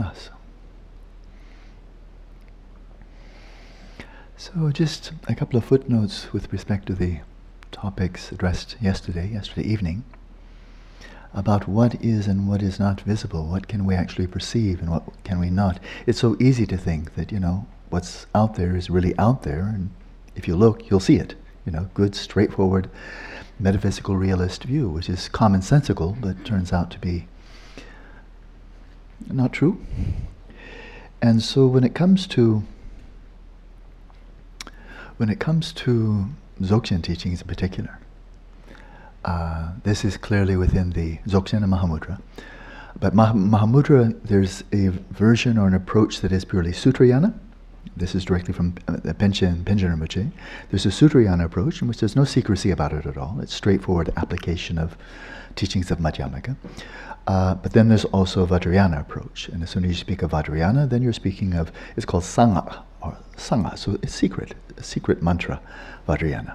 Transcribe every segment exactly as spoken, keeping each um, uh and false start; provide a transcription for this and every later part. us. So just a couple of footnotes with respect to the topics addressed yesterday, yesterday evening, about what is and what is not visible, what can we actually perceive and what can we not. It's so easy to think that, you know, what's out there is really out there, and if you look, you'll see it. You know, good, straightforward, metaphysical, realist view, which is commonsensical, but turns out to be not true. And so when it comes to, when it comes to Dzogchen teachings in particular, Uh, this is clearly within the Dzogchen and Mahamudra. But Mah- Mahamudra, there's a version or an approach that is purely Sutrayana. This is directly from uh, Pencha and Penjanamuche. There's a Sutrayana approach in which there's no secrecy about it at all. It's straightforward application of teachings of Madhyamaka. Uh, but then there's also a Vajrayana approach. And as soon as you speak of Vajrayana, then you're speaking of, it's called Sangha, or Sangha, so it's secret, a secret mantra, Vajrayana.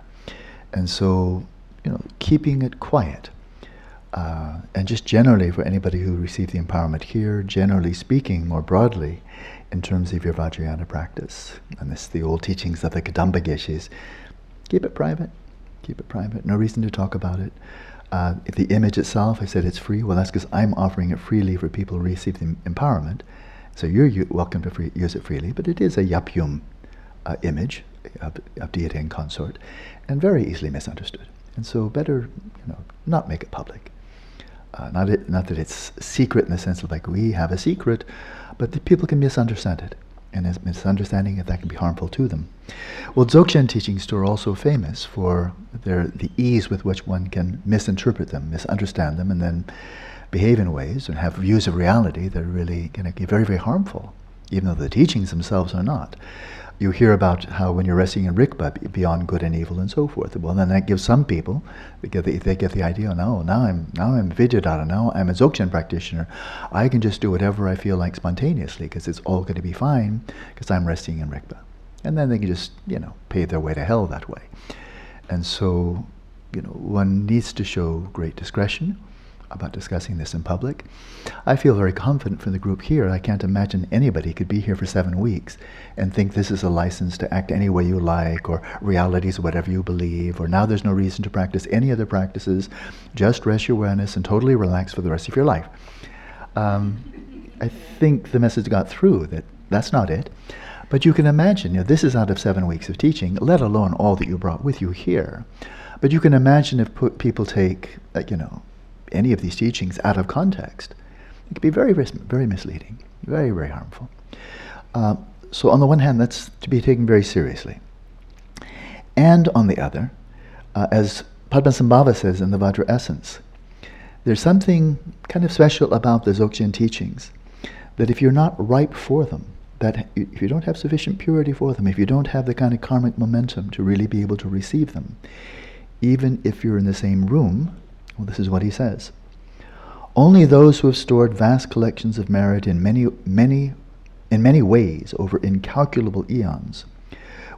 And so, you know, keeping it quiet, uh, and just generally for anybody who received the empowerment here, generally speaking, more broadly, in terms of your Vajrayana practice, and this the old teachings of the Kadampa Geshes, keep it private, keep it private. No reason to talk about it. Uh, if the image itself, I said it's free. Well, that's because I'm offering it freely for people who receive the empowerment. So you're u- welcome to free- use it freely. But it is a yapyum uh, image of, of deity and consort, and very easily misunderstood. And so better, you know, not make it public. Uh, not, it, not that it's secret in the sense of like we have a secret, but that people can misunderstand it. And as misunderstanding it, that can be harmful to them. Well, Dzogchen teachings too are also famous for their the ease with which one can misinterpret them, misunderstand them, and then behave in ways and have views of reality that are really going to be very, very harmful, even though the teachings themselves are not. You hear about how when you're resting in rikpā, beyond good and evil and so forth. Well, then that gives some people, they get the, they get the idea, no, now I'm now I'm Vidyadara, now I'm a Dzogchen practitioner. I can just do whatever I feel like spontaneously because it's all going to be fine because I'm resting in rikpā. And then they can just, you know, pay their way to hell that way. And so, you know, one needs to show great discretion about discussing this in public. I feel very confident for the group here. I can't imagine anybody could be here for seven weeks and think this is a license to act any way you like, or realities, whatever you believe, or now there's no reason to practice any other practices, just rest your awareness and totally relax for the rest of your life. Um, I think the message got through that that's not it. But you can imagine, you know, this is out of seven weeks of teaching, let alone all that you brought with you here. But you can imagine if put people take, uh, you know, any of these teachings out of context, it can be very, very misleading, very, very harmful. Uh, so on the one hand, that's to be taken very seriously. And on the other, uh, as Padmasambhava says in the Vajra Essence, there's something kind of special about the Dzogchen teachings, that if you're not ripe for them, that if you don't have sufficient purity for them, if you don't have the kind of karmic momentum to really be able to receive them, even if you're in the same room, well, this is what he says. Only those who have stored vast collections of merit in many, many, in many ways over incalculable eons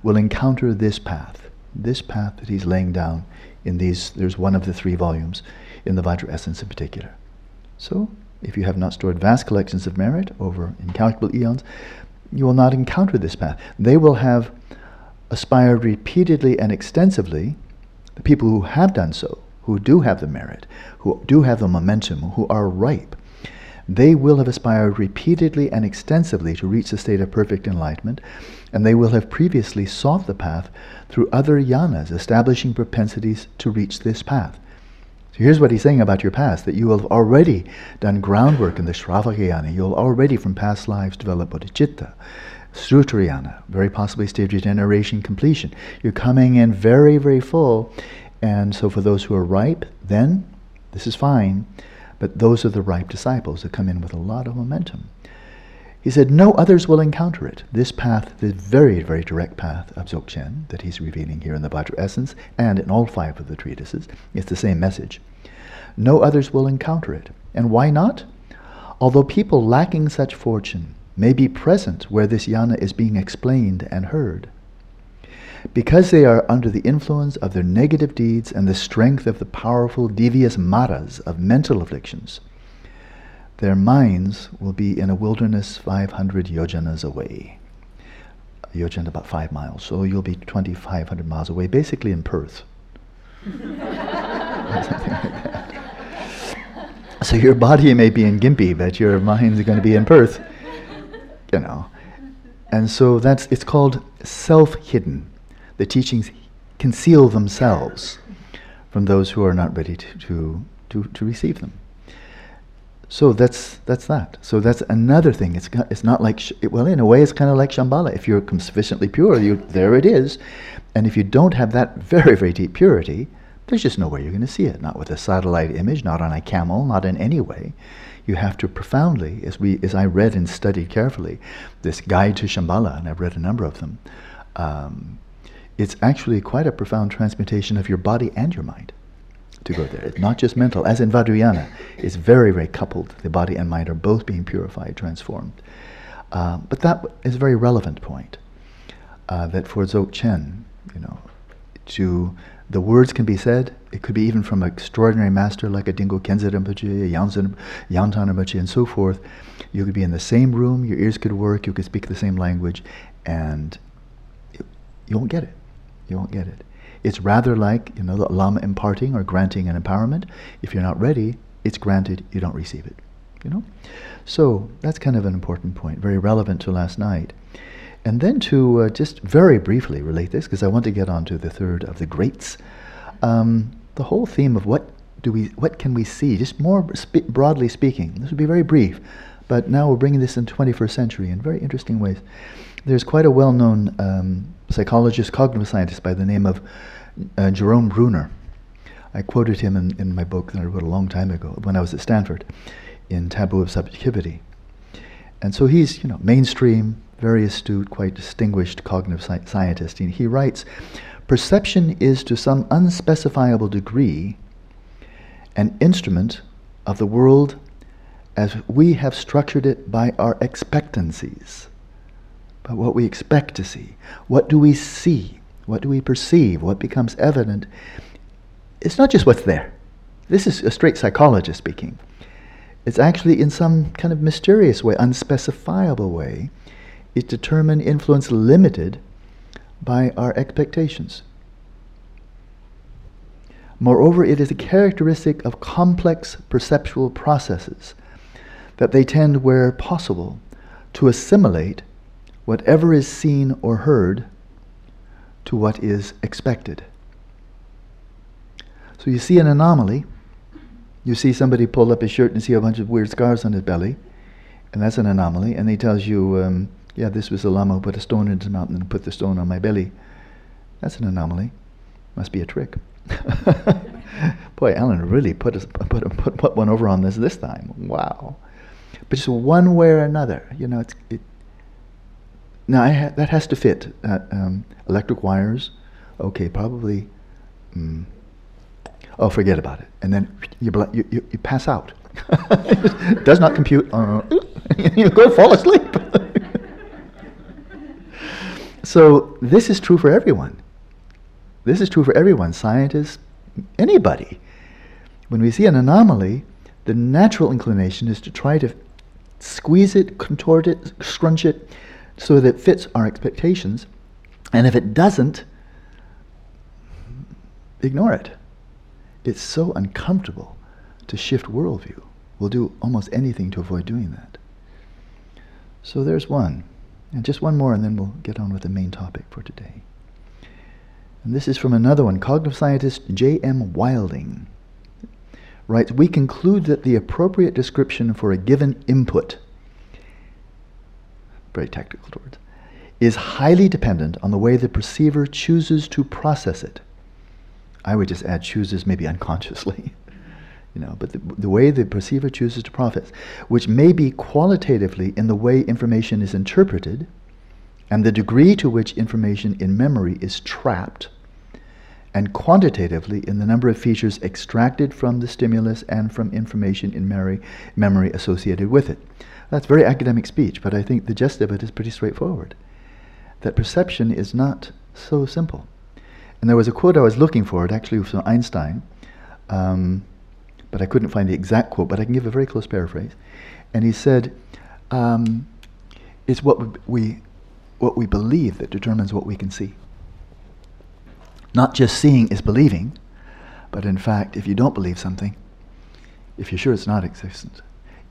will encounter this path, this path that he's laying down in these, there's one of the three volumes in the Vajra Essence in particular. So, if you have not stored vast collections of merit over incalculable eons, you will not encounter this path. They will have aspired repeatedly and extensively, the people who have done so, who do have the merit, who do have the momentum, who are ripe, they will have aspired repeatedly and extensively to reach the state of perfect enlightenment, and they will have previously sought the path through other yanas, establishing propensities to reach this path. So here's what he's saying about your past, that you will have already done groundwork in the Shravakayana, you'll already from past lives develop bodhicitta, Sutrayana, very possibly stage of generation completion. You're coming in very, very full. And so for those who are ripe, then this is fine, but those are the ripe disciples that come in with a lot of momentum. He said, no others will encounter it. This path, this very, very direct path of Dzogchen that he's revealing here in the Vajra Essence and in all five of the treatises, it's the same message. No others will encounter it. And why not? Although people lacking such fortune may be present where this yana is being explained and heard, because they are under the influence of their negative deeds and the strength of the powerful devious maras of mental afflictions, Their minds will be in a wilderness five hundred yojanas away. A yojana, about five miles. So you'll be twenty-five hundred miles away, basically in Perth. Something like that. So your body may be in Gympie, but your mind's going to be in Perth. You know. And so that's, it's called self-hidden. The teachings conceal themselves from those who are not ready to, to, to, to receive them. So that's that's that. So that's another thing. It's it's not like sh- it, well, in a way, it's kind of like Shambhala. If you're sufficiently pure, you there it is. And if you don't have that very very deep purity, there's just no way you're going to see it. Not with a satellite image, not on a camel, not in any way. You have to profoundly, as we as I read and studied carefully, this guide to Shambhala, and I've read a number of them. Um, it's actually quite a profound transmutation of your body and your mind. To go there. It's not just mental. As in Vajrayana, it's very, very coupled. The body and mind are both being purified, transformed. Uh, but that is a very relevant point, uh, that for Dzogchen, you know, to the words can be said, it could be even from an extraordinary master like a Dilgo Khyentse Rinpoche, a Yantanamachi, and so forth. You could be in the same room, your ears could work, you could speak the same language, and it, you won't get it. You won't get it. It's rather like, you know, the Lama imparting or granting an empowerment. If you're not ready, it's granted, you don't receive it, you know? So that's kind of an important point, very relevant to last night. And then to uh, just very briefly relate this, because I want to get on to the third of the greats, um, the whole theme of what do we, what can we see, just more sp- broadly speaking. This would be very brief, but now we're bringing this in twenty-first century in very interesting ways. There's quite a well-known um, psychologist, cognitive scientist by the name of uh, Jerome Bruner. I quoted him in, in my book that I wrote a long time ago when I was at Stanford in Taboo of Subjectivity. And so he's, you know, mainstream, very astute, quite distinguished cognitive sci- scientist. And he writes, perception is to some unspecifiable degree an instrument of the world as we have structured it by our expectancies. What we expect to see, what do we see, what do we perceive, what becomes evident. It's not just what's there. This is a straight psychologist speaking. It's actually in some kind of mysterious way, unspecifiable way, is determined, influence limited by our expectations. Moreover, it is a characteristic of complex perceptual processes that they tend, where possible, to assimilate whatever is seen or heard to what is expected. So you see an anomaly. You see somebody pull up his shirt and see a bunch of weird scars on his belly, and that's an anomaly. And he tells you, um, yeah, this was the Lama who put a stone into the mountain and put the stone on my belly. That's an anomaly. Must be a trick. Boy, Alan really put, us, put, put, put one over on this this time. Wow. But just one way or another, you know, it's... It, Now I ha- that has to fit. Uh, um, electric wires, okay, probably. Mm. Oh, forget about it. And then you bl- you, you, you pass out. Does not compute. Uh, you go fall asleep. So this is true for everyone. This is true for everyone. Scientists, anybody. When we see an anomaly, the natural inclination is to try to squeeze it, contort it, scrunch it, so that it fits our expectations, and if it doesn't, ignore it. It's so uncomfortable to shift worldview. We'll do almost anything to avoid doing that. So there's one, and just one more, and then we'll get on with the main topic for today. And this is from another one, cognitive scientist J M Wilding writes, we conclude that the appropriate description for a given input, very technical words, is highly dependent on the way the perceiver chooses to process it. I would just add chooses maybe unconsciously, you know, but the, the way the perceiver chooses to process, which may be qualitatively in the way information is interpreted and the degree to which information in memory is trapped, and quantitatively in the number of features extracted from the stimulus and from information in memory, memory associated with it. That's very academic speech, but I think the gist of it is pretty straightforward. That perception is not so simple. And there was a quote I was looking for, it actually was from Einstein, um, but I couldn't find the exact quote, but I can give a very close paraphrase. And he said, um, it's what we, what we believe that determines what we can see. Not just seeing is believing, but in fact, if you don't believe something, if you're sure it's not existent,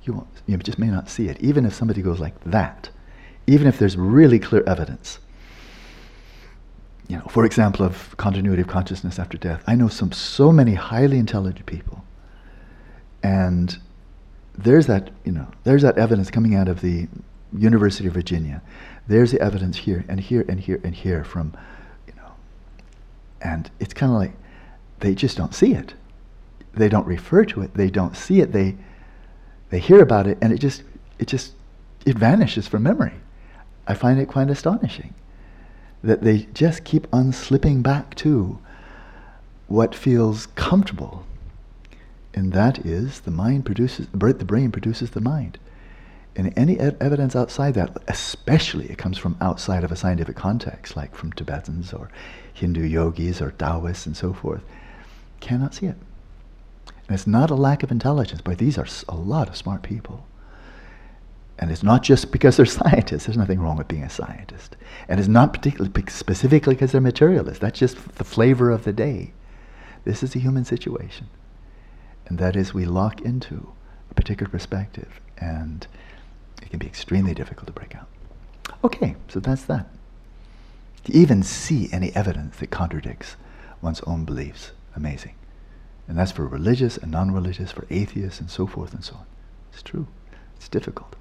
you, won't, you just may not see it. Even if somebody goes like that, even if there's really clear evidence, you know, for example, of continuity of consciousness after death. I know some so many highly intelligent people, and there's that, you know, there's that evidence coming out of the University of Virginia. There's the evidence here and here and here and here from, you know, and it's kind of like they just don't see it. They don't refer to it. They don't see it. They they hear about it, and it just it just it vanishes from memory. I find it quite astonishing that they just keep on slipping back to what feels comfortable. And that is the mind produces, the brain produces the mind. And any e- evidence outside that, especially it comes from outside of a scientific context, like from Tibetans or Hindu yogis or Taoists and so forth, cannot see it. And it's not a lack of intelligence, but these are a lot of smart people. And it's not just because they're scientists. There's nothing wrong with being a scientist. And it's not particularly specifically because they're materialists. That's just f- the flavor of the day. This is a human situation. And that is, we lock into a particular perspective, and it can be extremely difficult to break out. Okay, so that's that. To even see any evidence that contradicts one's own beliefs, amazing. And that's for religious and non-religious, for atheists and so forth and so on. It's true, it's difficult.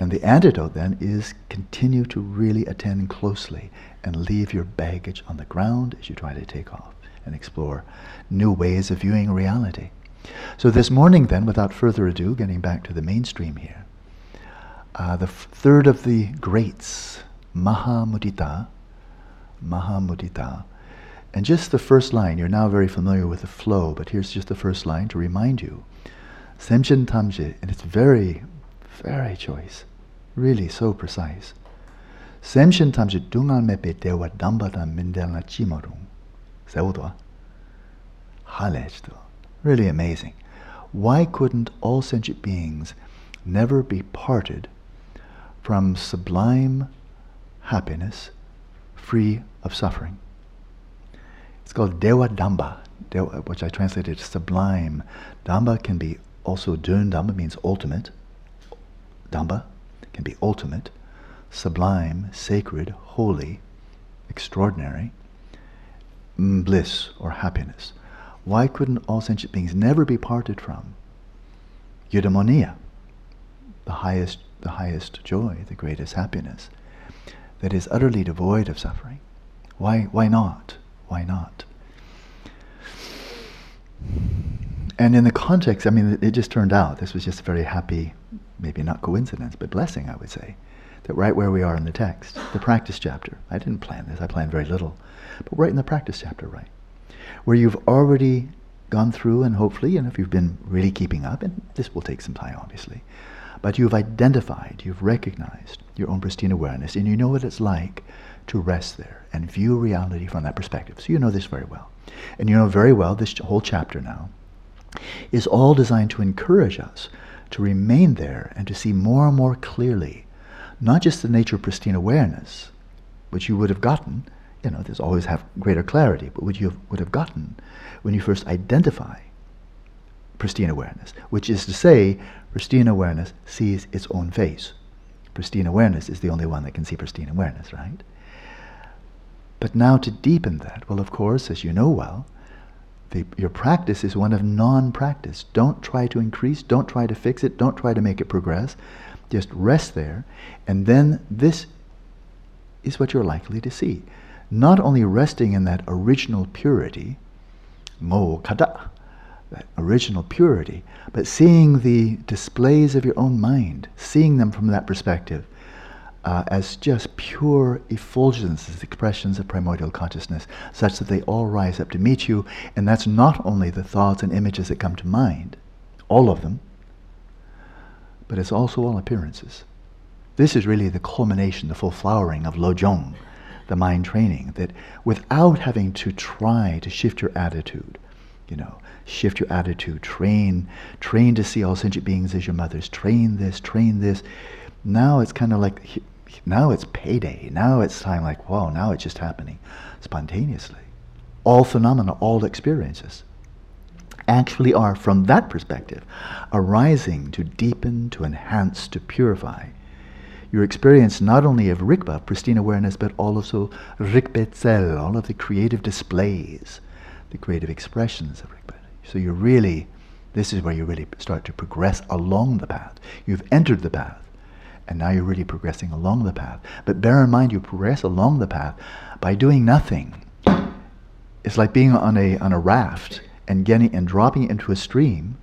And the antidote then is continue to really attend closely and leave your baggage on the ground as you try to take off and explore new ways of viewing reality. So this morning then, without further ado, getting back to the mainstream here, uh, the f- third of the greats, Mahamudita, Mahamudita, and just the first line, you're now very familiar with the flow, but here's just the first line to remind you. Semchen Tamje, and it's very, very choice, really so precise. Semchen Tamje Dungan Mepe Dewa Dambatan Mindelna Chimarung. Sewodwa. Halejdo. Really amazing. Why couldn't all sentient beings never be parted from sublime happiness free of suffering? It's called Dewa Damba, Dewa, which I translated as sublime. Damba can be also Dun Damba, means ultimate. Damba can be ultimate, sublime, sacred, holy, extraordinary, bliss or happiness. Why couldn't all sentient beings never be parted from eudaimonia, the highest, the highest joy, the greatest happiness, that is utterly devoid of suffering? Why? Why not? Why not? And in the context, I mean, it just turned out this was just a very happy, maybe not coincidence, but blessing, I would say, that right where we are in the text, the practice chapter, I didn't plan this, I planned very little, but right in the practice chapter, right, where you've already gone through, and hopefully, and if you've been really keeping up, and this will take some time, obviously, but you've identified, you've recognized your own pristine awareness, and you know what it's like to rest there and view reality from that perspective. So you know this very well. And you know very well this whole chapter now is all designed to encourage us to remain there and to see more and more clearly, not just the nature of pristine awareness, which you would have gotten, you know, there's always have greater clarity, but which you have, would have gotten when you first identify pristine awareness, which is to say, pristine awareness sees its own face. Pristine awareness is the only one that can see pristine awareness, right? But now to deepen that, well, of course, as you know well, The, your practice is one of non-practice. Don't try to increase, don't try to fix it, don't try to make it progress. Just rest there, and then this is what you're likely to see. Not only resting in that original purity, mo kada, that original purity, but seeing the displays of your own mind, seeing them from that perspective, Uh, as just pure effulgences, expressions of primordial consciousness, such that they all rise up to meet you. And that's not only the thoughts and images that come to mind, all of them, but it's also all appearances. This is really the culmination, the full flowering of Lojong, the mind training, that without having to try to shift your attitude, you know, shift your attitude, train, train to see all sentient beings as your mothers, train this, train this. Now it's kind of like, now it's payday, now it's time like, whoa, now it's just happening spontaneously. All phenomena, all experiences actually are, from that perspective, arising to deepen, to enhance, to purify your experience not only of rikpā, pristine awareness, but also rikpētsel, all of the creative displays, the creative expressions of rikpā. So you're really, this is where you really start to progress along the path. You've entered the path, and now you're really progressing along the path. But bear in mind, you progress along the path by doing nothing. It's like being on a, on a raft and getting and dropping into a stream,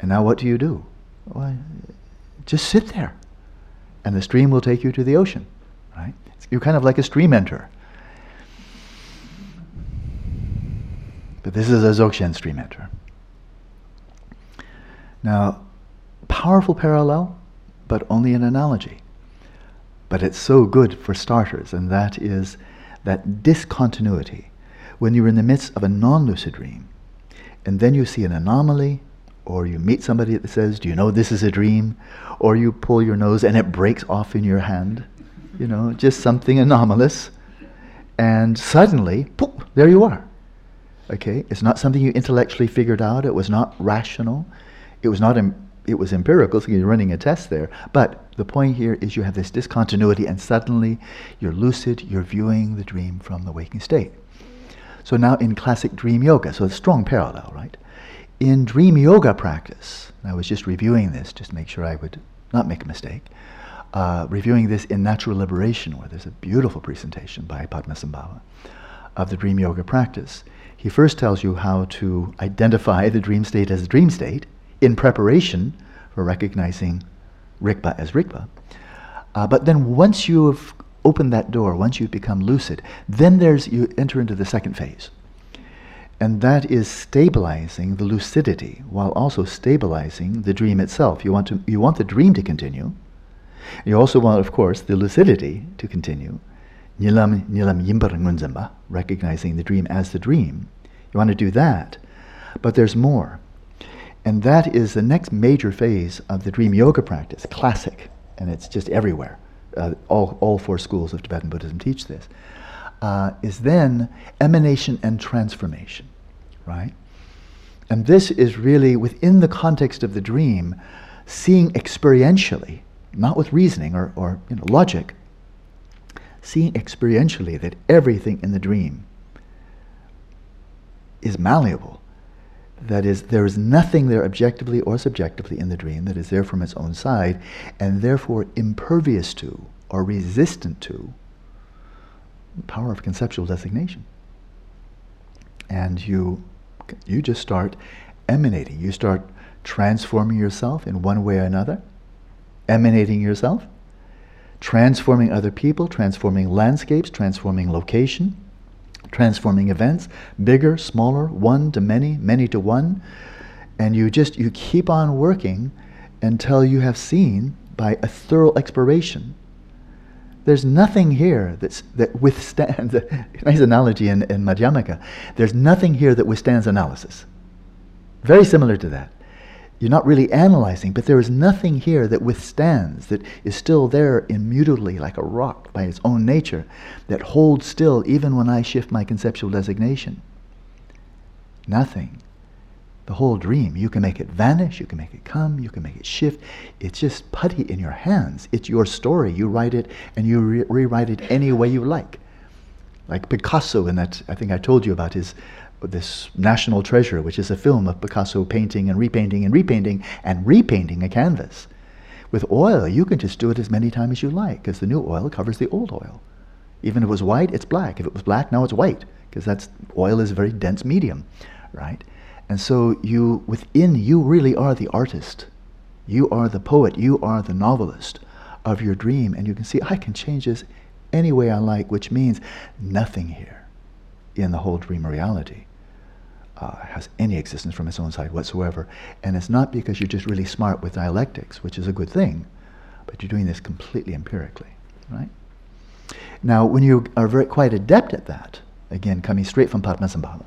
and now what do you do? Well, just sit there. And the stream will take you to the ocean, right? You're kind of like a stream enter. But this is a Dzogchen stream enter. Now, powerful parallel, but only an analogy. But it's so good for starters, and that is that discontinuity. When you're in the midst of a non-lucid dream, and then you see an anomaly, or you meet somebody that says, do you know this is a dream? Or you pull your nose and it breaks off in your hand. You know, just something anomalous. And suddenly, poof, there you are. Okay, it's not something you intellectually figured out. It was not rational. It was not, Im- it was empirical, so you're running a test there. But the point here is you have this discontinuity and suddenly you're lucid, you're viewing the dream from the waking state. So now in classic dream yoga, so it's strong parallel, right? In dream yoga practice, and I was just reviewing this, just to make sure I would not make a mistake, uh, reviewing this in Natural Liberation, where there's a beautiful presentation by Padmasambhava of the dream yoga practice. He first tells you how to identify the dream state as a dream state in preparation for recognizing rikpā as rikpā. Uh, but then once you have opened that door, once you've become lucid, then there's you enter into the second phase. And that is stabilizing the lucidity while also stabilizing the dream itself. You want to you want the dream to continue. You also want, of course, the lucidity to continue. Nilam nilam yimbar ngunzamba, recognizing the dream as the dream. You want to do that, but there's more. And that is the next major phase of the dream yoga practice, classic, and it's just everywhere. Uh, all all four schools of Tibetan Buddhism teach this. Uh, is then emanation and transformation, right? And this is really, within the context of the dream, seeing experientially, not with reasoning or, or you know, logic, seeing experientially that everything in the dream is malleable. That is, there is nothing there objectively or subjectively in the dream that is there from its own side, and therefore impervious to or resistant to power of conceptual designation. And you you just start emanating. You start transforming yourself in one way or another, emanating yourself, transforming other people, transforming landscapes, transforming location, transforming events, bigger, smaller, one to many, many to one. And you just you keep on working until you have seen, by a thorough exploration, there's nothing here that's, that withstands, nice analogy in, in Madhyamaka, there's nothing here that withstands analysis. Very similar to that. You're not really analyzing, but there is nothing here that withstands, that is still there immutably like a rock by its own nature, that holds still even when I shift my conceptual designation. Nothing. The whole dream, you can make it vanish, you can make it come, you can make it shift. It's just putty in your hands. It's your story. You write it and you re- rewrite it any way you like. Like Picasso in that, I think I told you about his, this National Treasure, which is a film of Picasso painting and repainting and repainting and repainting a canvas. With oil, you can just do it as many times as you like, because the new oil covers the old oil. Even if it was white, it's black. If it was black, now it's white, because that's, oil is a very dense medium, right? And so you, within you really are the artist. You are the poet, you are the novelist of your dream, and you can see, I can change this any way I like, which means nothing here in the whole dream reality uh, has any existence from its own side whatsoever. And it's not because you're just really smart with dialectics, which is a good thing, but you're doing this completely empirically, right? Now, when you are very quite adept at that, again, coming straight from Padmasambhava,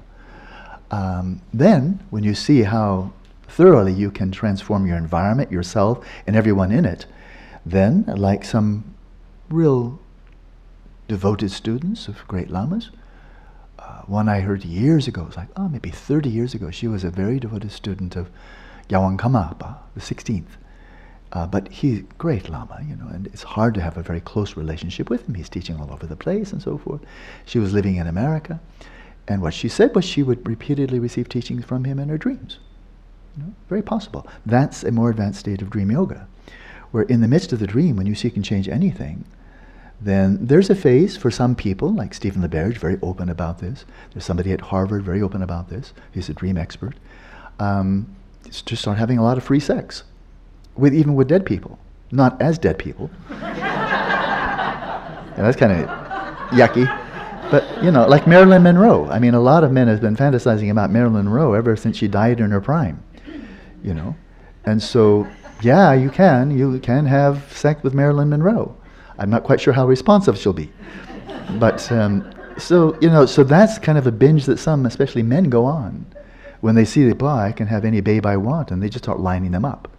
um, then when you see how thoroughly you can transform your environment, yourself, and everyone in it, then, like some real devoted students of great lamas, uh, one I heard years ago, it was like, oh, maybe thirty years ago, she was a very devoted student of Gyawang Khamapa, the sixteenth. Uh, but he's great lama, you know, and it's hard to have a very close relationship with him. He's teaching all over the place and so forth. She was living in America, and what she said was she would repeatedly receive teachings from him in her dreams. You know, very possible. That's a more advanced state of dream yoga, where in the midst of the dream, when you see you can change anything, then there's a phase for some people, like Stephen LeBerge, very open about this. There's somebody at Harvard very open about this. He's a dream expert. Um, to start having a lot of free sex. With even with dead people, not as dead people. Yeah, that's kind of yucky. But, you know, like Marilyn Monroe. I mean, a lot of men have been fantasizing about Marilyn Monroe ever since she died in her prime, you know. And so, yeah, you can. You can have sex with Marilyn Monroe. I'm not quite sure how responsive she'll be. But, um, so, you know, so that's kind of a binge that some, especially men, go on. When they see the boy, I can have any babe I want, and they just start lining them up.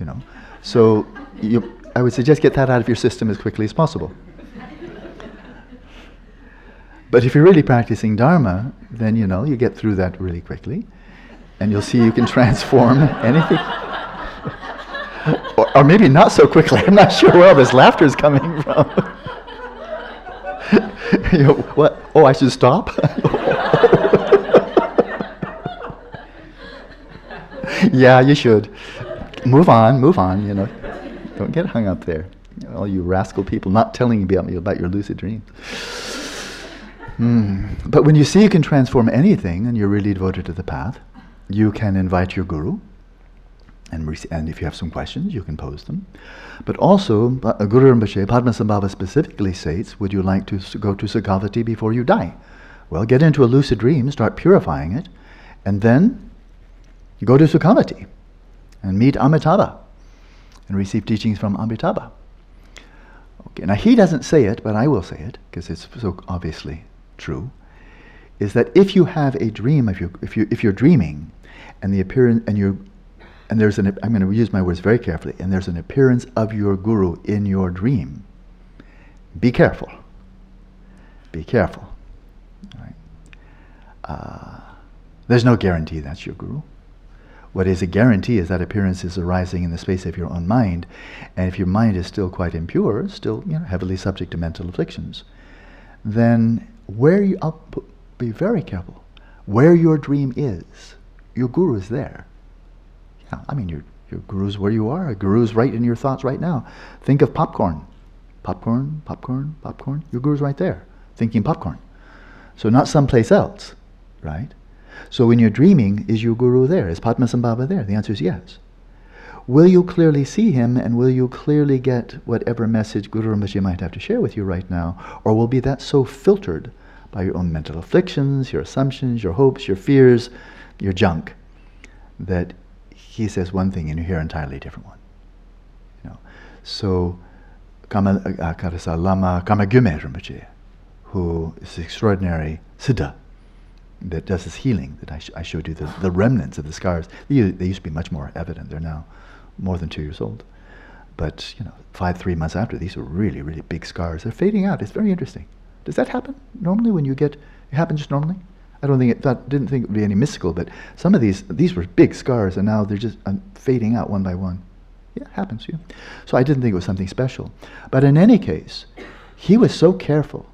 You know, so you, I would suggest get that out of your system as quickly as possible. But if you're really practicing Dharma, then, you know, you get through that really quickly, and you'll see you can transform anything. or, or maybe not so quickly. I'm not sure where all this laughter is coming from. You know, what? Oh, I should stop? Yeah, you should. Move on, move on, you know. Don't get hung up there. You know, all you rascal people not telling you about your lucid dreams. Mm. But when you see you can transform anything and you're really devoted to the path, you can invite your guru. And, and if you have some questions, you can pose them. But also, uh, Guru Rinpoche, Padmasambhava specifically states, would you like to go to Sukhavati before you die? Well, get into a lucid dream, start purifying it, and then you go to Sukhavati. And meet Amitabha, and receive teachings from Amitabha. Okay, now he doesn't say it, but I will say it, because it's so obviously true, is that if you have a dream, if you if you if you're dreaming, and the appearance and you and there's an I'm going to use my words very carefully, and there's an appearance of your guru in your dream, be careful. Be careful. All right. Uh, there's no guarantee that's your guru. What is a guarantee is that appearance is arising in the space of your own mind, and if your mind is still quite impure, still, you know, heavily subject to mental afflictions, then where you I'll be very careful. Where your dream is, your guru is there. Yeah, I mean, your your guru's where you are. A guru's right in your thoughts right now. Think of popcorn, popcorn, popcorn, popcorn. Your guru's right there, thinking popcorn. So not someplace else, right? So when you're dreaming, is your guru there? Is Padmasambhava there? The answer is yes. Will you clearly see him, and will you clearly get whatever message Guru Rinpoche might have to share with you right now? Or will be that so filtered by your own mental afflictions, your assumptions, your hopes, your fears, your junk, that he says one thing and you hear an entirely different one? You know? So Karasa Lama Kamagyume Rinpoche, who is extraordinary siddha, that does this healing, that I, sh I showed you the, the remnants of the scars. They, they used to be much more evident. They're now more than two years old. But, you know, five, three months after, these are really, really big scars. They're fading out. It's very interesting. Does that happen normally when you get, it happens just normally? I don't think it, I didn't think it would be any mystical, but some of these, these were big scars, and now they're just um, fading out one by one. Yeah, it happens, yeah. So I didn't think it was something special. But in any case, he was so careful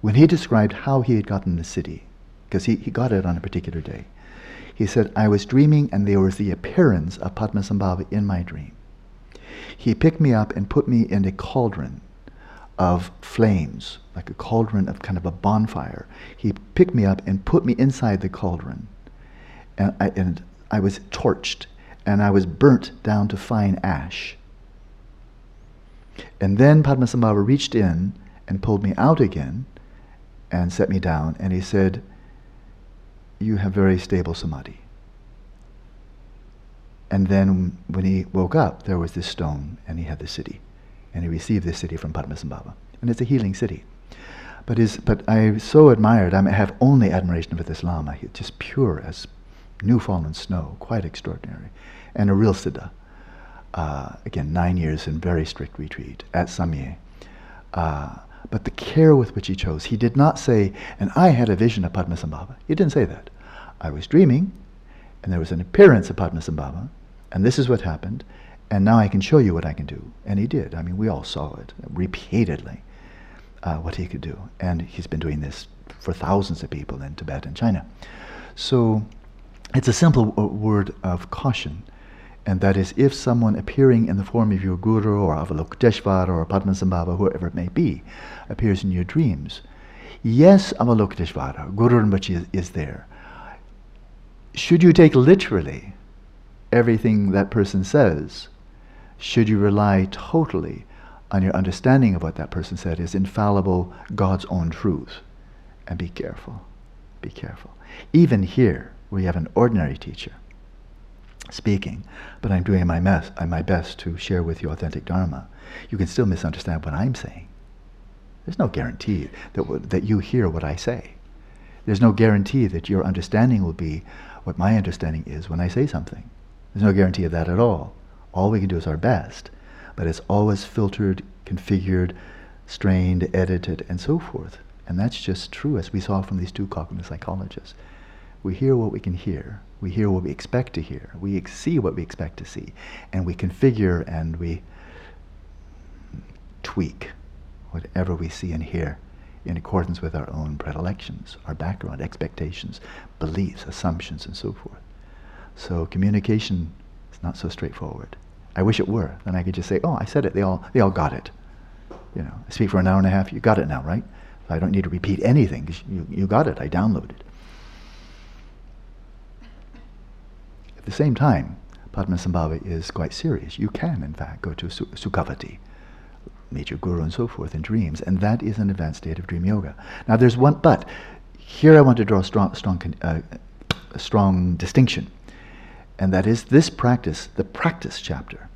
when he described how he had gotten the city. Because he, he got it on a particular day. He said, I was dreaming and there was the appearance of Padmasambhava in my dream. He picked me up and put me in a cauldron of flames, like a cauldron of kind of a bonfire. He picked me up and put me inside the cauldron. And I, and I was torched and I was burnt down to fine ash. And then Padmasambhava reached in and pulled me out again and set me down, and he said, you have very stable samadhi. And then when he woke up, there was this stone, and he had the city. And he received this city from Padmasambhava. And it's a healing city. But is but I so admired. I have only admiration for this Lama. He's just pure as new fallen snow, quite extraordinary, and a real siddha. Uh, again, nine years in very strict retreat at Samye. Uh, but the care with which he chose, he did not say, and I had a vision of Padmasambhava. He didn't say that. I was dreaming, and there was an appearance of Padmasambhava, and this is what happened, and now I can show you what I can do. And he did. I mean, we all saw it repeatedly, uh, what he could do. And he's been doing this for thousands of people in Tibet and China. So it's a simple w word of caution. And that is, if someone appearing in the form of your guru or Avalokiteshvara or Padmasambhava, whoever it may be, appears in your dreams, yes, Avalokiteshvara, Guru Rinpoche is, is there. Should you take literally everything that person says? Should you rely totally on your understanding of what that person said is infallible, God's own truth? And be careful, be careful. Even here, we have an ordinary teacher speaking, but I'm doing my, mess, my best to share with you authentic Dharma. You can still misunderstand what I'm saying. There's no guarantee that, w that you hear what I say. There's no guarantee that your understanding will be what my understanding is when I say something. There's no guarantee of that at all. All we can do is our best, but it's always filtered, configured, strained, edited, and so forth. And that's just true, as we saw from these two cognitive psychologists. We hear what we can hear. We hear what we expect to hear. We see what we expect to see. And we configure and we tweak whatever we see and hear in accordance with our own predilections, our background, expectations, beliefs, assumptions, and so forth. So communication is not so straightforward. I wish it were. Then I could just say, oh, I said it. They all, they all got it. You know, I speak for an hour and a half. You got it now, right? So I don't need to repeat anything because you, you got it. I downloaded it. At the same time, Padmasambhava is quite serious. You can, in fact, go to Sukhavati, meet your guru and so forth in dreams, and that is an advanced state of dream yoga. Now there's one, but here I want to draw a strong, strong, uh, a strong distinction, and that is this practice, the practice chapter,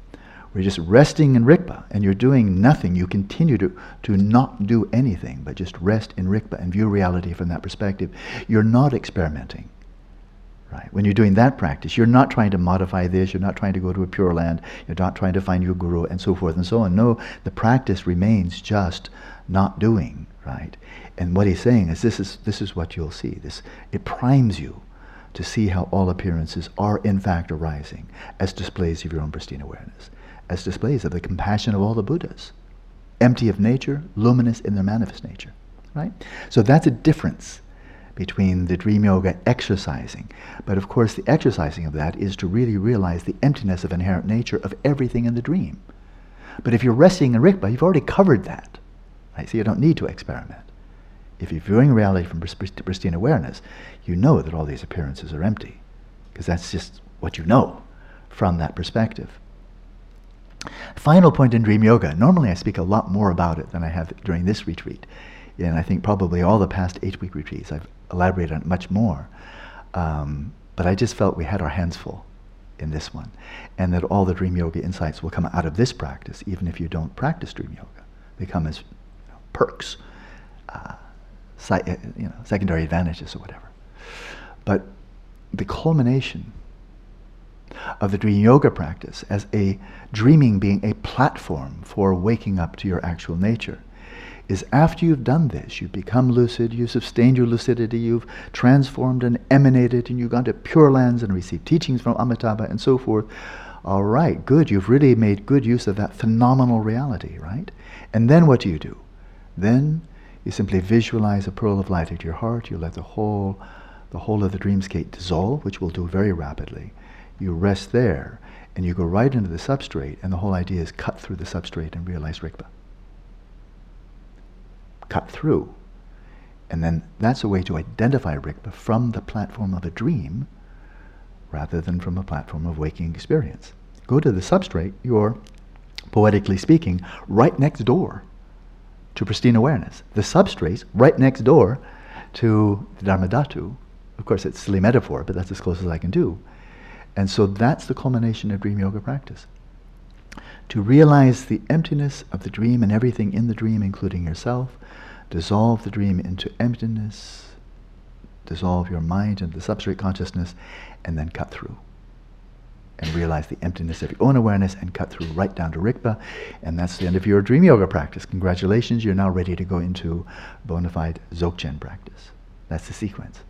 where you're just resting in rikpā, and you're doing nothing. You continue to, to not do anything, but just rest in rikpā and view reality from that perspective. You're not experimenting. Right. When you're doing that practice, you're not trying to modify this, you're not trying to go to a pure land, you're not trying to find your guru, and so forth and so on. No, the practice remains just not doing, right? And what he's saying is this is this is what you'll see. This it primes you to see how all appearances are in fact arising as displays of your own pristine awareness, as displays of the compassion of all the Buddhas, empty of nature, luminous in their manifest nature, right? So that's a difference between the dream yoga exercising. But of course the exercising of that is to really realize the emptiness of inherent nature of everything in the dream. But if you're resting in rikpā, you've already covered that. Right? So you don't need to experiment. If you're viewing reality from pristine awareness, you know that all these appearances are empty, because that's just what you know from that perspective. Final point in dream yoga. Normally I speak a lot more about it than I have during this retreat. And I think probably all the past eight-week retreats, I've elaborated on it much more. Um, but I just felt we had our hands full in this one, and that all the dream yoga insights will come out of this practice, even if you don't practice dream yoga. They come as you know, perks, uh, si you know, secondary advantages or whatever. But the culmination of the dream yoga practice as a dreaming being a platform for waking up to your actual nature is after you've done this, you've become lucid, you've sustained your lucidity, you've transformed and emanated, and you've gone to pure lands and received teachings from Amitabha and so forth. All right, good, you've really made good use of that phenomenal reality, right? And then what do you do? Then you simply visualize a pearl of light at your heart, you let the whole, the whole of the dreamscape dissolve, which we'll do very rapidly. You rest there, and you go right into the substrate, and the whole idea is cut through the substrate and realize rikpā. Cut through. And then that's a way to identify rikpā from the platform of a dream rather than from a platform of waking experience. Go to the substrate, you're, poetically speaking, right next door to pristine awareness. The substrate's right next door to the Dharmadhatu. Of course, it's a silly metaphor, but that's as close as I can do. And so that's the culmination of dream yoga practice. To realize the emptiness of the dream and everything in the dream, including yourself, Dissolve the dream into emptiness, dissolve your mind into the substrate consciousness, and then cut through. And realize the emptiness of your own awareness and cut through right down to rikpā. And that's the end of your dream yoga practice. Congratulations, you're now ready to go into bona fide Dzogchen practice. That's the sequence.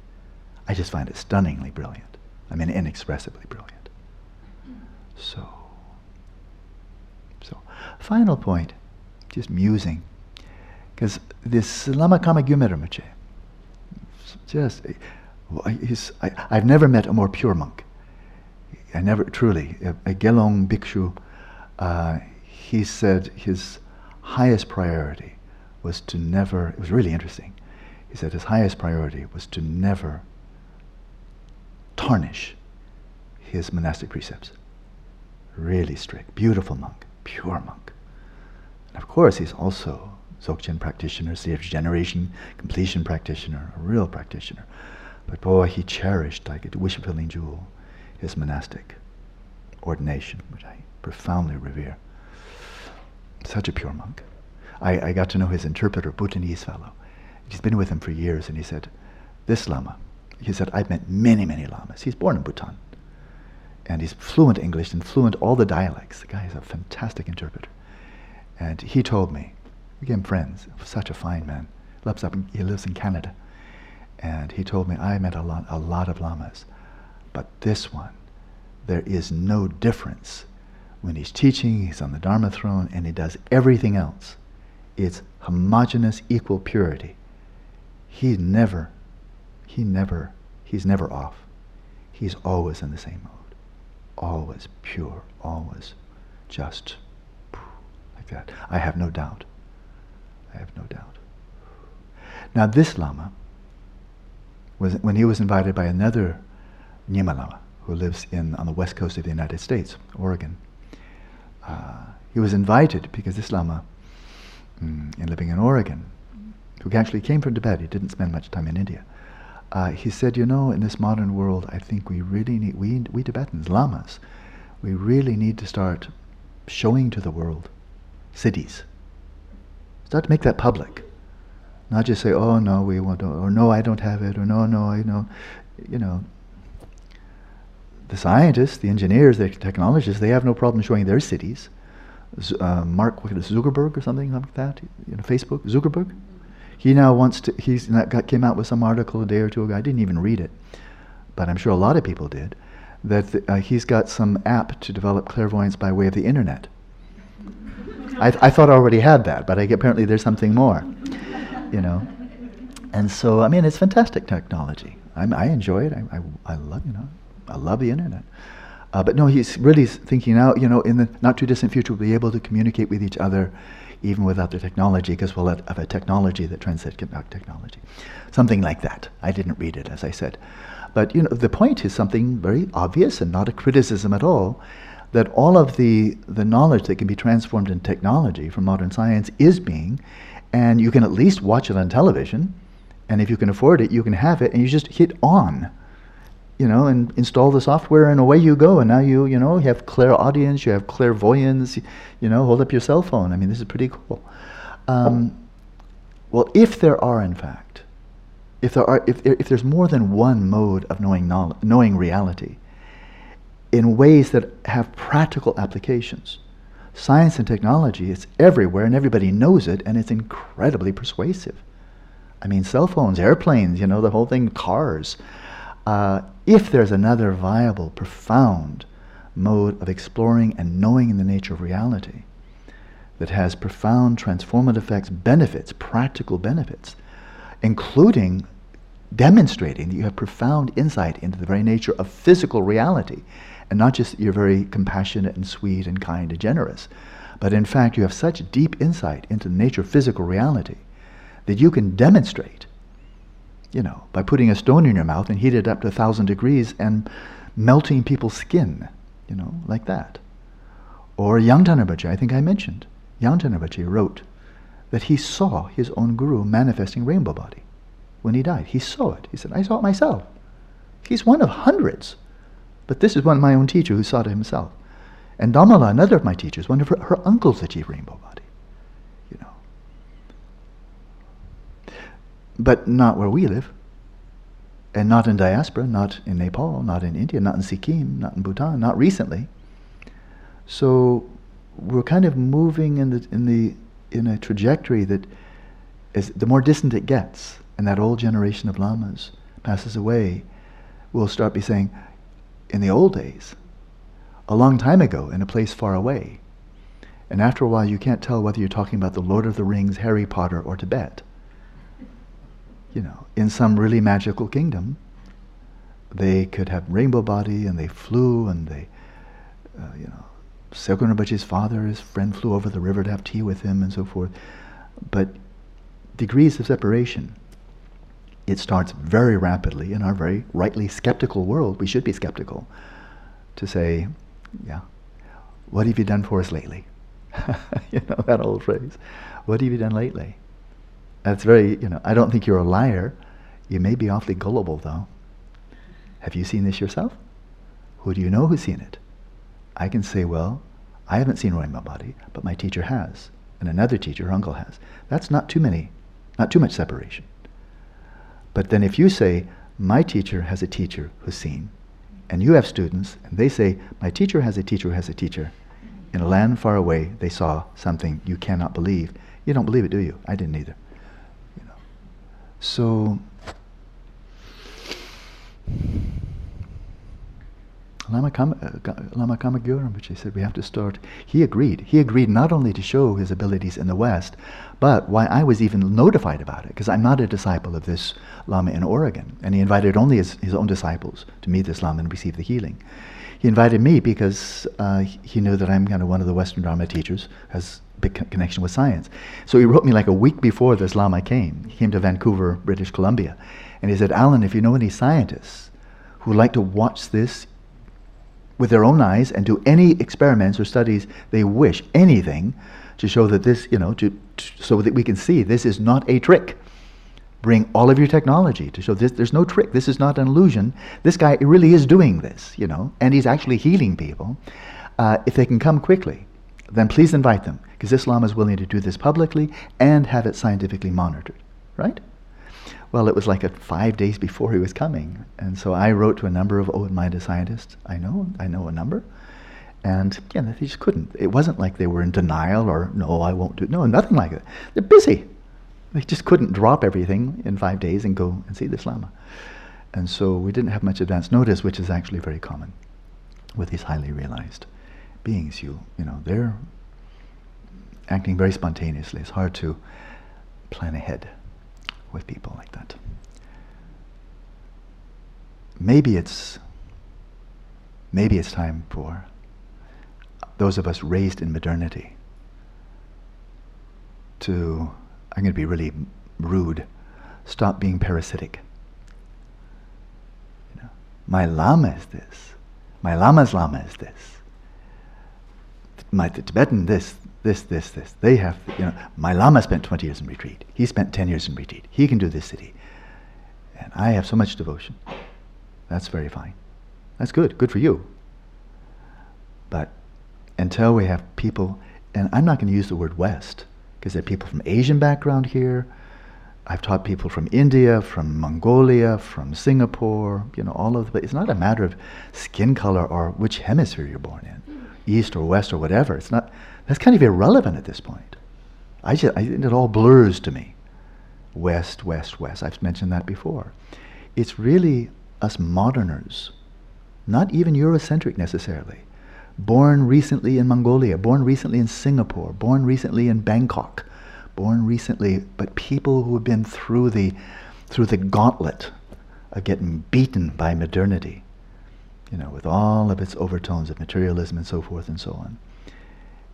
I just find it stunningly brilliant. I mean, inexpressibly brilliant. So, so final point, just musing. Because this Lama Kamagyume Rinpoche, just, he's, I, I've never met a more pure monk. I never, truly, a, a Gelong Bhikshu, uh, he said his highest priority was to never, it was really interesting, he said his highest priority was to never tarnish his monastic precepts. Really strict, beautiful monk, pure monk. And of course, he's also Dzogchen practitioner, sixth generation completion practitioner, a real practitioner. But boy, he cherished, like a wish-fulfilling jewel, his monastic ordination, which I profoundly revere. Such a pure monk. I, I got to know his interpreter, Bhutanese fellow. He's been with him for years, and he said, this Lama, he said, I've met many, many Lamas. He's born in Bhutan. And he's fluent English and fluent all the dialects. The guy is a fantastic interpreter. And he told me, we became friends, such a fine man. Lives up in, he lives in Canada. And he told me, I met a lot, a lot of Lamas. But this one, there is no difference. When he's teaching, he's on the Dharma throne, and he does everything else. It's homogeneous, equal purity. He never, he never, he's never off. He's always in the same mode. Always pure, always just like that. I have no doubt. I have no doubt. Now this Lama, was, when he was invited by another Nyima Lama, who lives in, on the west coast of the United States, Oregon. Uh, he was invited because this Lama, mm, in living in Oregon, who actually came from Tibet, he didn't spend much time in India, uh, he said, you know, in this modern world, I think we really need, we, we Tibetans, Lamas, we really need to start showing to the world siddhis. Start to make that public. Not just say, oh, no, we want to, or no, I don't have it, or no, no, I don't, you know. The scientists, the engineers, the technologists, they have no problem showing their cities. Z uh, Mark Zuckerberg or something like that, you know, Facebook, Zuckerberg. Mm-hmm. He now wants to, he's not got, came out with some article a day or two ago, I didn't even read it, but I'm sure a lot of people did, that th uh, he's got some app to develop clairvoyance by way of the internet. I, th I thought I already had that, but I, apparently there's something more, you know. And so, I mean, it's fantastic technology. I'm, I enjoy it, I, I, I love, you know, I love the internet. Uh, but no, he's really thinking out, you know, in the not too distant future, we'll be able to communicate with each other even without the technology, because we'll have a technology that transcends technology. Something like that. I didn't read it, as I said. But, you know, the point is something very obvious and not a criticism at all, that all of the, the knowledge that can be transformed in technology from modern science is being, and you can at least watch it on television, and if you can afford it, you can have it, and you just hit on. You know, and install the software, and away you go. And now you, you know, you have clairaudience, you have clairvoyance. You know, hold up your cell phone. I mean, this is pretty cool. Um, well, if there are, in fact, if there are, if there, if there's more than one mode of knowing knowledge, knowing reality, in ways that have practical applications, science and technology, it's everywhere, and everybody knows it, and it's incredibly persuasive. I mean, cell phones, airplanes, you know, the whole thing, cars. Uh, if there's another viable, profound mode of exploring and knowing the nature of reality that has profound transformative effects, benefits, practical benefits, including demonstrating that you have profound insight into the very nature of physical reality, and not just that you're very compassionate and sweet and kind and generous, but in fact you have such deep insight into the nature of physical reality that you can demonstrate, you know, by putting a stone in your mouth and heat it up to a thousand degrees and melting people's skin, you know, like that. Or Yantanamachi, I think I mentioned. Yantanamachi wrote that he saw his own guru manifesting rainbow body when he died. He saw it. He said, I saw it myself. He's one of hundreds. But this is one of my own teacher who saw it himself. And Damala, another of my teachers, one of her, her uncles achieved rainbow body. but not where we live, and not in diaspora, not in Nepal, not in India, not in Sikkim, not in Bhutan, not recently. So we're kind of moving in the in the in a trajectory that is, the more distant it gets, and that old generation of lamas passes away, we'll start by saying, in the old days, a long time ago, in a place far away. And after a while, you can't tell whether you're talking about the Lord of the Rings, Harry Potter, or Tibet. You know, in some really magical kingdom, they could have rainbow body, and they flew, and they, uh, you know, Sokhon Rinpoche's father, his friend, flew over the river to have tea with him, and so forth. But degrees of separation. It starts very rapidly in our very rightly skeptical world. We should be skeptical to say, yeah, what have you done for us lately? You know, that old phrase, what have you done lately? That's very, you know, I don't think you're a liar. You may be awfully gullible, though. Have you seen this yourself? Who do you know who's seen it? I can say, well, I haven't seen rainbow body, but my teacher has, and another teacher, her uncle, has. That's not too many, not too much separation. But then if you say, my teacher has a teacher who's seen, and you have students, and they say, my teacher has a teacher who has a teacher, in a land far away, they saw something you cannot believe. You don't believe it, do you? I didn't either. You know. So, Lama Kamagyume Rinpoche said we have to start. He agreed. He agreed not only to show his abilities in the West, but why I was even notified about it, because I'm not a disciple of this Lama in Oregon. And he invited only his, his own disciples to meet this Lama and receive the healing. He invited me because uh, he knew that I'm kind of one of the Western Dharma teachers, has a big con- connection with science. So he wrote me like a week before this Lama came. He came to Vancouver, British Columbia. And he said, Alan, if you know any scientists who would like to watch this with their own eyes and do any experiments or studies they wish, anything, to show that this, you know, to, to so that we can see this is not a trick. Bring all of your technology to show this. There's no trick. This is not an illusion. This guy really is doing this, you know, and he's actually healing people. Uh, if they can come quickly, then please invite them, because this Lama is willing to do this publicly and have it scientifically monitored, right? Well, it was like a five days before he was coming. And so I wrote to a number of open-minded scientists. I know, I know a number. And again, yeah, they just couldn't. It wasn't like they were in denial or, no, I won't do it. No, nothing like that. They're busy. They just couldn't drop everything in five days and go and see this Lama. And so we didn't have much advance notice, which is actually very common with these highly realized beings. You, you know, they're acting very spontaneously. It's hard to plan ahead with people like that. Maybe it's maybe it's time for those of us raised in modernity to, I'm going to be really rude, stop being parasitic. You know, my Lama is this. My Lama's Lama is this. My the Tibetan this. This, this, this. They have, you know, my Lama spent twenty years in retreat. He spent ten years in retreat. He can do this city. And I have so much devotion. That's very fine. That's good. Good for you. But until we have people, and I'm not going to use the word West, because there are people from Asian background here. I've taught people from India, from Mongolia, from Singapore, you know, all of the, it's not a matter of skin color or which hemisphere you're born in, East or West or whatever. It's not. That's kind of irrelevant at this point. I just, I, it all blurs to me. West, West, West. I've mentioned that before. It's really us moderners, not even Eurocentric necessarily, born recently in Mongolia, born recently in Singapore, born recently in Bangkok, born recently, but people who have been through the, through the gauntlet of getting beaten by modernity, you know, with all of its overtones of materialism and so forth and so on.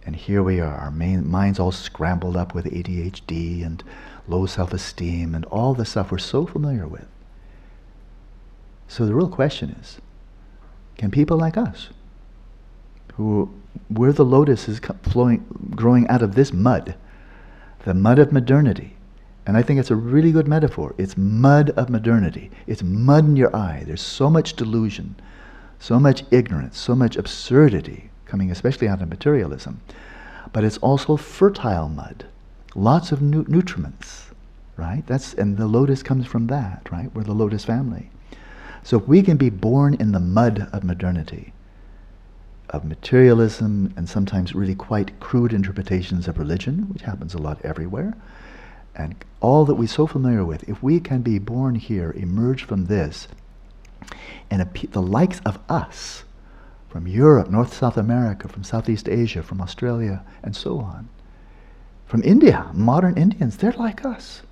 And here we are, our main, minds all scrambled up with A D H D and low self-esteem and all the stuff we're so familiar with. So the real question is, can people like us, who where the lotus is flowing, growing out of this mud, the mud of modernity, and I think it's a really good metaphor, it's mud of modernity, it's mud in your eye, there's so much delusion, so much ignorance, so much absurdity, coming especially out of materialism, but it's also fertile mud, lots of nu- nutriments, right? That's, and the lotus comes from that, right? We're the lotus family. So if we can be born in the mud of modernity, of materialism, and sometimes really quite crude interpretations of religion, which happens a lot everywhere, and all that we're so familiar with, if we can be born here, emerge from this, and the likes of us, from Europe, North South America, from Southeast Asia, from Australia, and so on, from India, modern Indians, they're like us.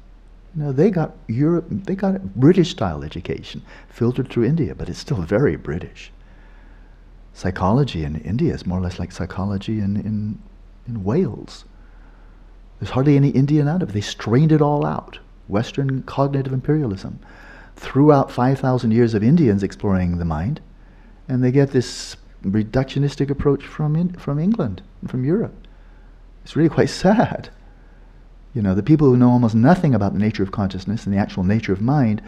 You know, they got Europe, they got British-style education, filtered through India, but it's still very British. Psychology in India is more or less like psychology in, in, in Wales. There's hardly any Indian out of it. They strained it all out. Western cognitive imperialism threw out five thousand years of Indians exploring the mind, and they get this reductionistic approach from, in, from England, from Europe. It's really quite sad. You know, the people who know almost nothing about the nature of consciousness and the actual nature of mind,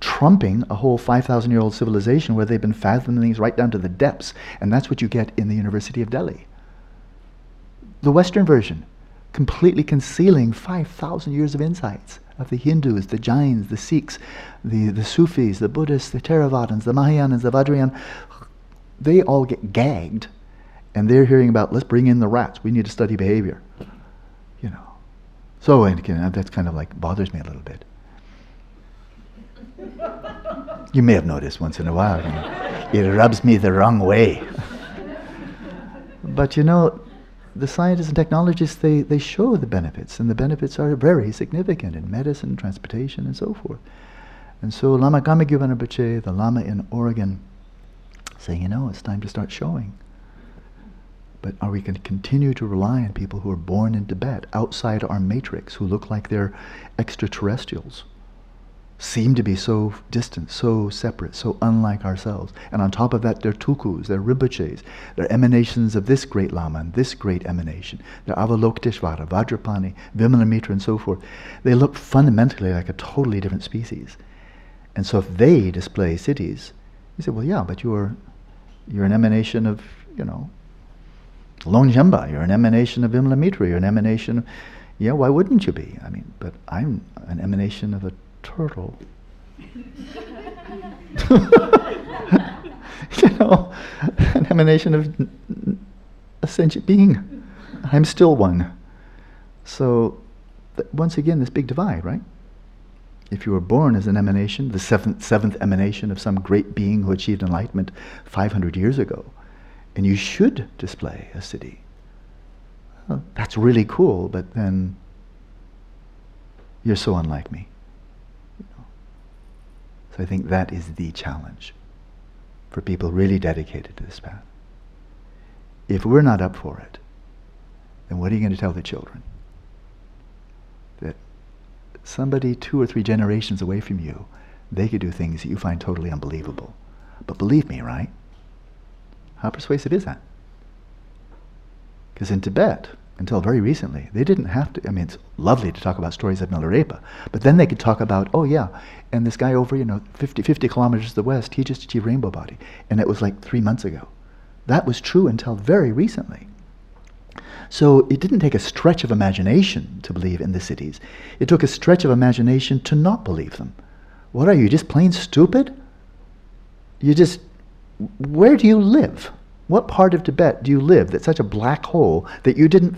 trumping a whole five thousand year old civilization where they've been fathoming things right down to the depths, and that's what you get in the University of Delhi. The Western version, completely concealing five thousand years of insights of the Hindus, the Jains, the Sikhs, the, the Sufis, the Buddhists, the Theravadins, the Mahayanas, the Vajrayana. They all get gagged, and they're hearing about, let's bring in the rats, we need to study behavior, you know. So and again, that's kind of like bothers me a little bit. You may have noticed once in a while, you know, it rubs me the wrong way. But you know, the scientists and technologists, they, they show the benefits, and the benefits are very significant in medicine, transportation, and so forth. And so Lama Kamagyume Rinpoche, the Lama in Oregon, saying, you know, it's time to start showing. But are we going to continue to rely on people who are born in Tibet, outside our matrix, who look like they're extraterrestrials, seem to be so distant, so separate, so unlike ourselves? And on top of that, they're tukus, they're Rinpoches, they're emanations of this great Lama and this great emanation. They're Avalokiteshvara, Vajrapani, Vimalamitra, and so forth. They look fundamentally like a totally different species. And so if they display siddhis, you say, well, yeah, but you're, you're an emanation of, you know, Lone Jemba, you're an emanation of Vimalamitra, you're an emanation of, yeah, why wouldn't you be? I mean, but I'm an emanation of a turtle. You know, an emanation of a sentient being. I'm still one. So, th- once again, this big divide, right? If you were born as an emanation, the seventh, seventh emanation of some great being who achieved enlightenment five hundred years ago, and you should display a siddhi. Well, that's really cool, but then you're so unlike me. You know? So I think that is the challenge for people really dedicated to this path. If we're not up for it, then what are you going to tell the children? That somebody two or three generations away from you, they could do things that you find totally unbelievable. But believe me, right? How persuasive is that? Because in Tibet, until very recently, they didn't have to, I mean, it's lovely to talk about stories of Milarepa, but then they could talk about, oh yeah, and this guy over, you know, fifty, fifty kilometers to the west, he just achieved rainbow body, and it was like three months ago. That was true until very recently. So it didn't take a stretch of imagination to believe in the siddhis. It took a stretch of imagination to not believe them. What are you, just plain stupid? You just, where do you live? What part of Tibet do you live that's such a black hole that you didn't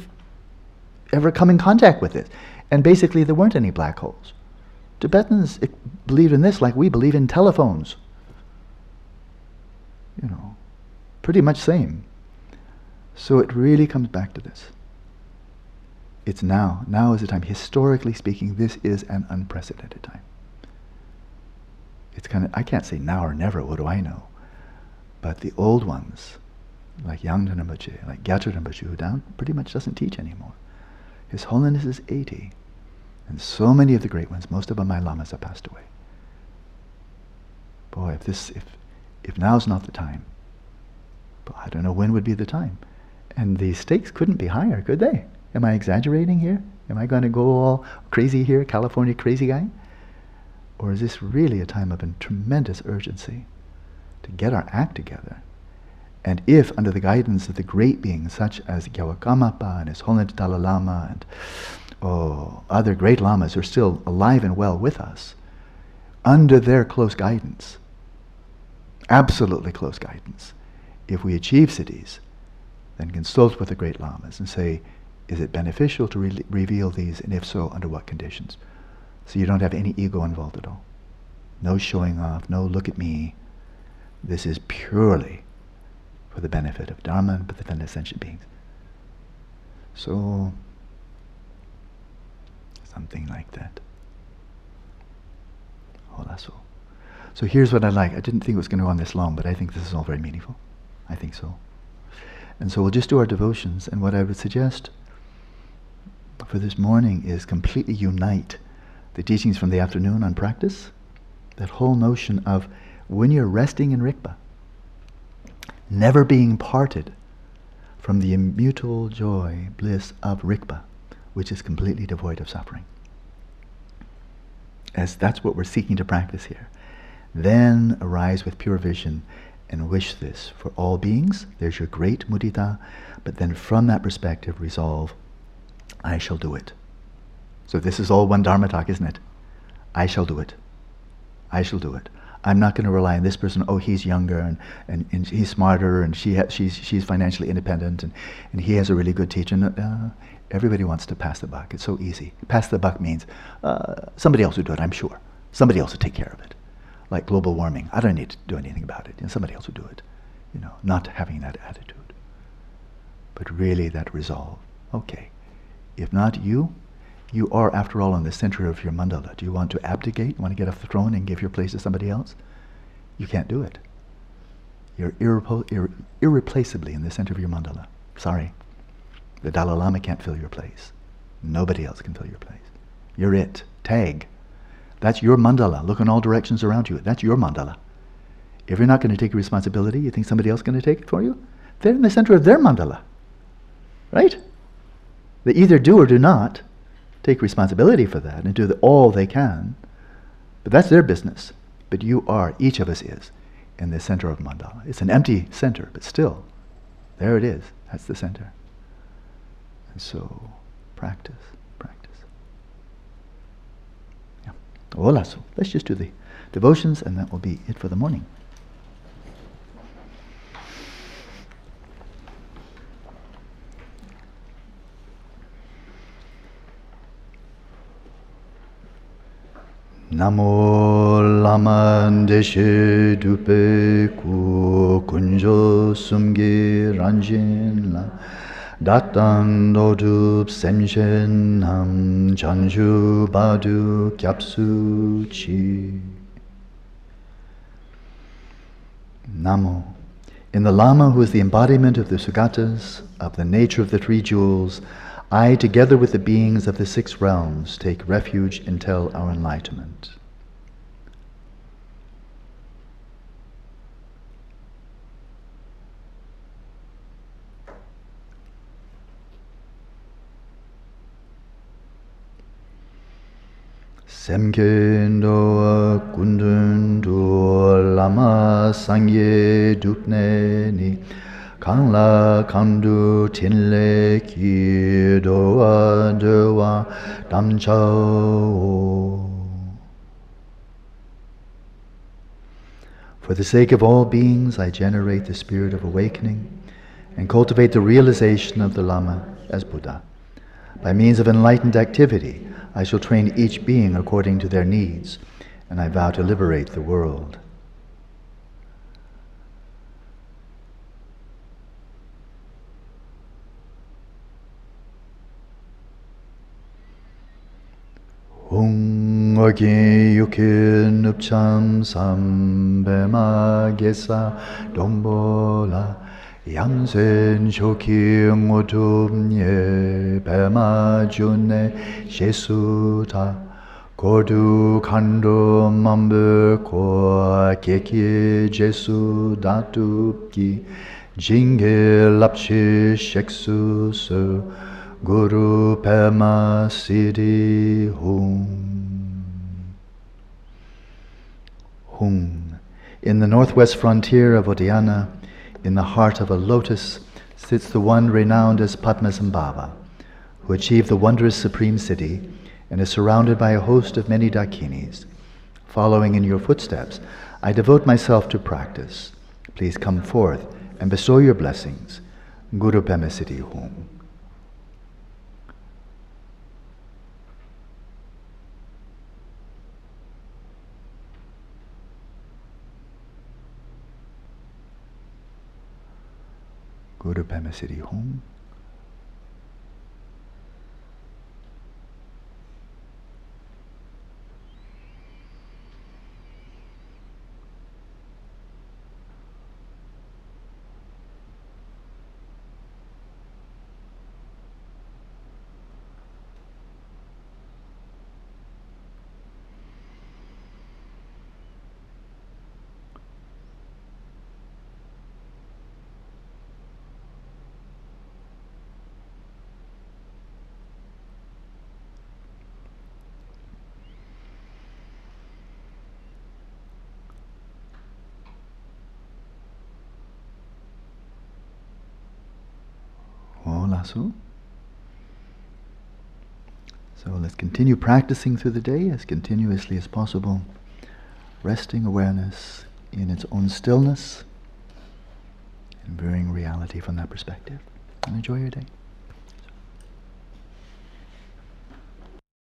ever come in contact with it? And basically there weren't any black holes. Tibetans believe in this like we believe in telephones. You know, pretty much same. So it really comes back to this. It's now. Now is the time. Historically speaking, this is an unprecedented time. It's kind of, I can't say now or never, what do I know? But the old ones, like Yantanamachi, like Gyatso Rinpoche, who down pretty much doesn't teach anymore. His Holiness is eighty, and so many of the great ones, most of them my lamas, have passed away. Boy, if this, if, if now's not the time, but I don't know when would be the time. And the stakes couldn't be higher, could they? Am I exaggerating here? Am I going to go all crazy here, California crazy guy? Or is this really a time of tremendous urgency to get our act together? And if, under the guidance of the great beings such as Gyawakammapa and His Holiness Dalai Lama and oh, other great lamas are still alive and well with us under their close guidance, absolutely close guidance. If we achieve siddhis, then consult with the great lamas and say, is it beneficial to re reveal these, and if so, under what conditions? So you don't have any ego involved at all. No showing off, no look at me. This is purely for the benefit of Dharma and for the benefit of sentient beings. So, something like that. Hola so. So here's what I like. I didn't think it was going to go on this long, but I think this is all very meaningful. I think so. And so we'll just do our devotions. And what I would suggest for this morning is completely unite the teachings from the afternoon on practice. That whole notion of when you're resting in rikpā, never being parted from the immutable joy, bliss of rikpā, which is completely devoid of suffering. As that's what we're seeking to practice here. Then arise with pure vision and wish this for all beings. There's your great mudita, but then from that perspective resolve, I shall do it. So this is all one Dharma talk, isn't it? I shall do it. I shall do it. I'm not going to rely on this person. Oh, he's younger and, and, and he's smarter and she ha she's, she's financially independent and, and he has a really good teacher. And, uh, everybody wants to pass the buck. It's so easy. Pass the buck means uh, somebody else will do it, I'm sure. Somebody else will take care of it. Like global warming. I don't need to do anything about it. And somebody else will do it. You know, not having that attitude. But really that resolve. Okay. If not you, you are, after all, in the center of your mandala. Do you want to abdicate? You want to get off the throne and give your place to somebody else? You can't do it. You're irrepl irre irreplaceably in the center of your mandala. Sorry. The Dalai Lama can't fill your place. Nobody else can fill your place. You're it. Tag. That's your mandala. Look in all directions around you. That's your mandala. If you're not going to take responsibility, you think somebody else is going to take it for you? They're in the center of their mandala. Right? They either do or do not. Take responsibility for that and do the, all they can. But that's their business. But you are, each of us is, in the center of mandala. It's an empty center, but still, there it is. That's the center. And so, practice, practice. Yeah. Hola, so let's just do the devotions and that will be it for the morning. Namo lamandeshe dupe ku kunjo sumgi ranjin la datan dodup semshen nam janju badu kyapsu chi. Namo. In the Lama who is the embodiment of the Sugatas, of the nature of the three jewels, I, together with the beings of the six realms, take refuge until our enlightenment. Semkendo kundundu lama sangye dupneni Kanla kandu tinle ki doa doa damchao. For the sake of all beings, I generate the spirit of awakening and cultivate the realization of the Lama as Buddha. By means of enlightened activity, I shall train each being according to their needs, and I vow to liberate the world. Hung ogi yukin upcham sambema gesa dombola yamsen shoki mutum ye bema june shesuta kodu kando mambu ko keki jesu datupki jinge lapshi sheksu su Guru Pema Siddhi Hum. Hum. In the northwest frontier of Vajrayana, in the heart of a lotus, sits the one renowned as Padmasambhava, who achieved the wondrous supreme city and is surrounded by a host of many dakinis. Following in your footsteps, I devote myself to practice. Please come forth and bestow your blessings. Guru Pema Siddhi Hum. Guru Pema Siddhi Hum. So let's continue practicing through the day as continuously as possible, resting awareness in its own stillness and viewing reality from that perspective. And enjoy your day.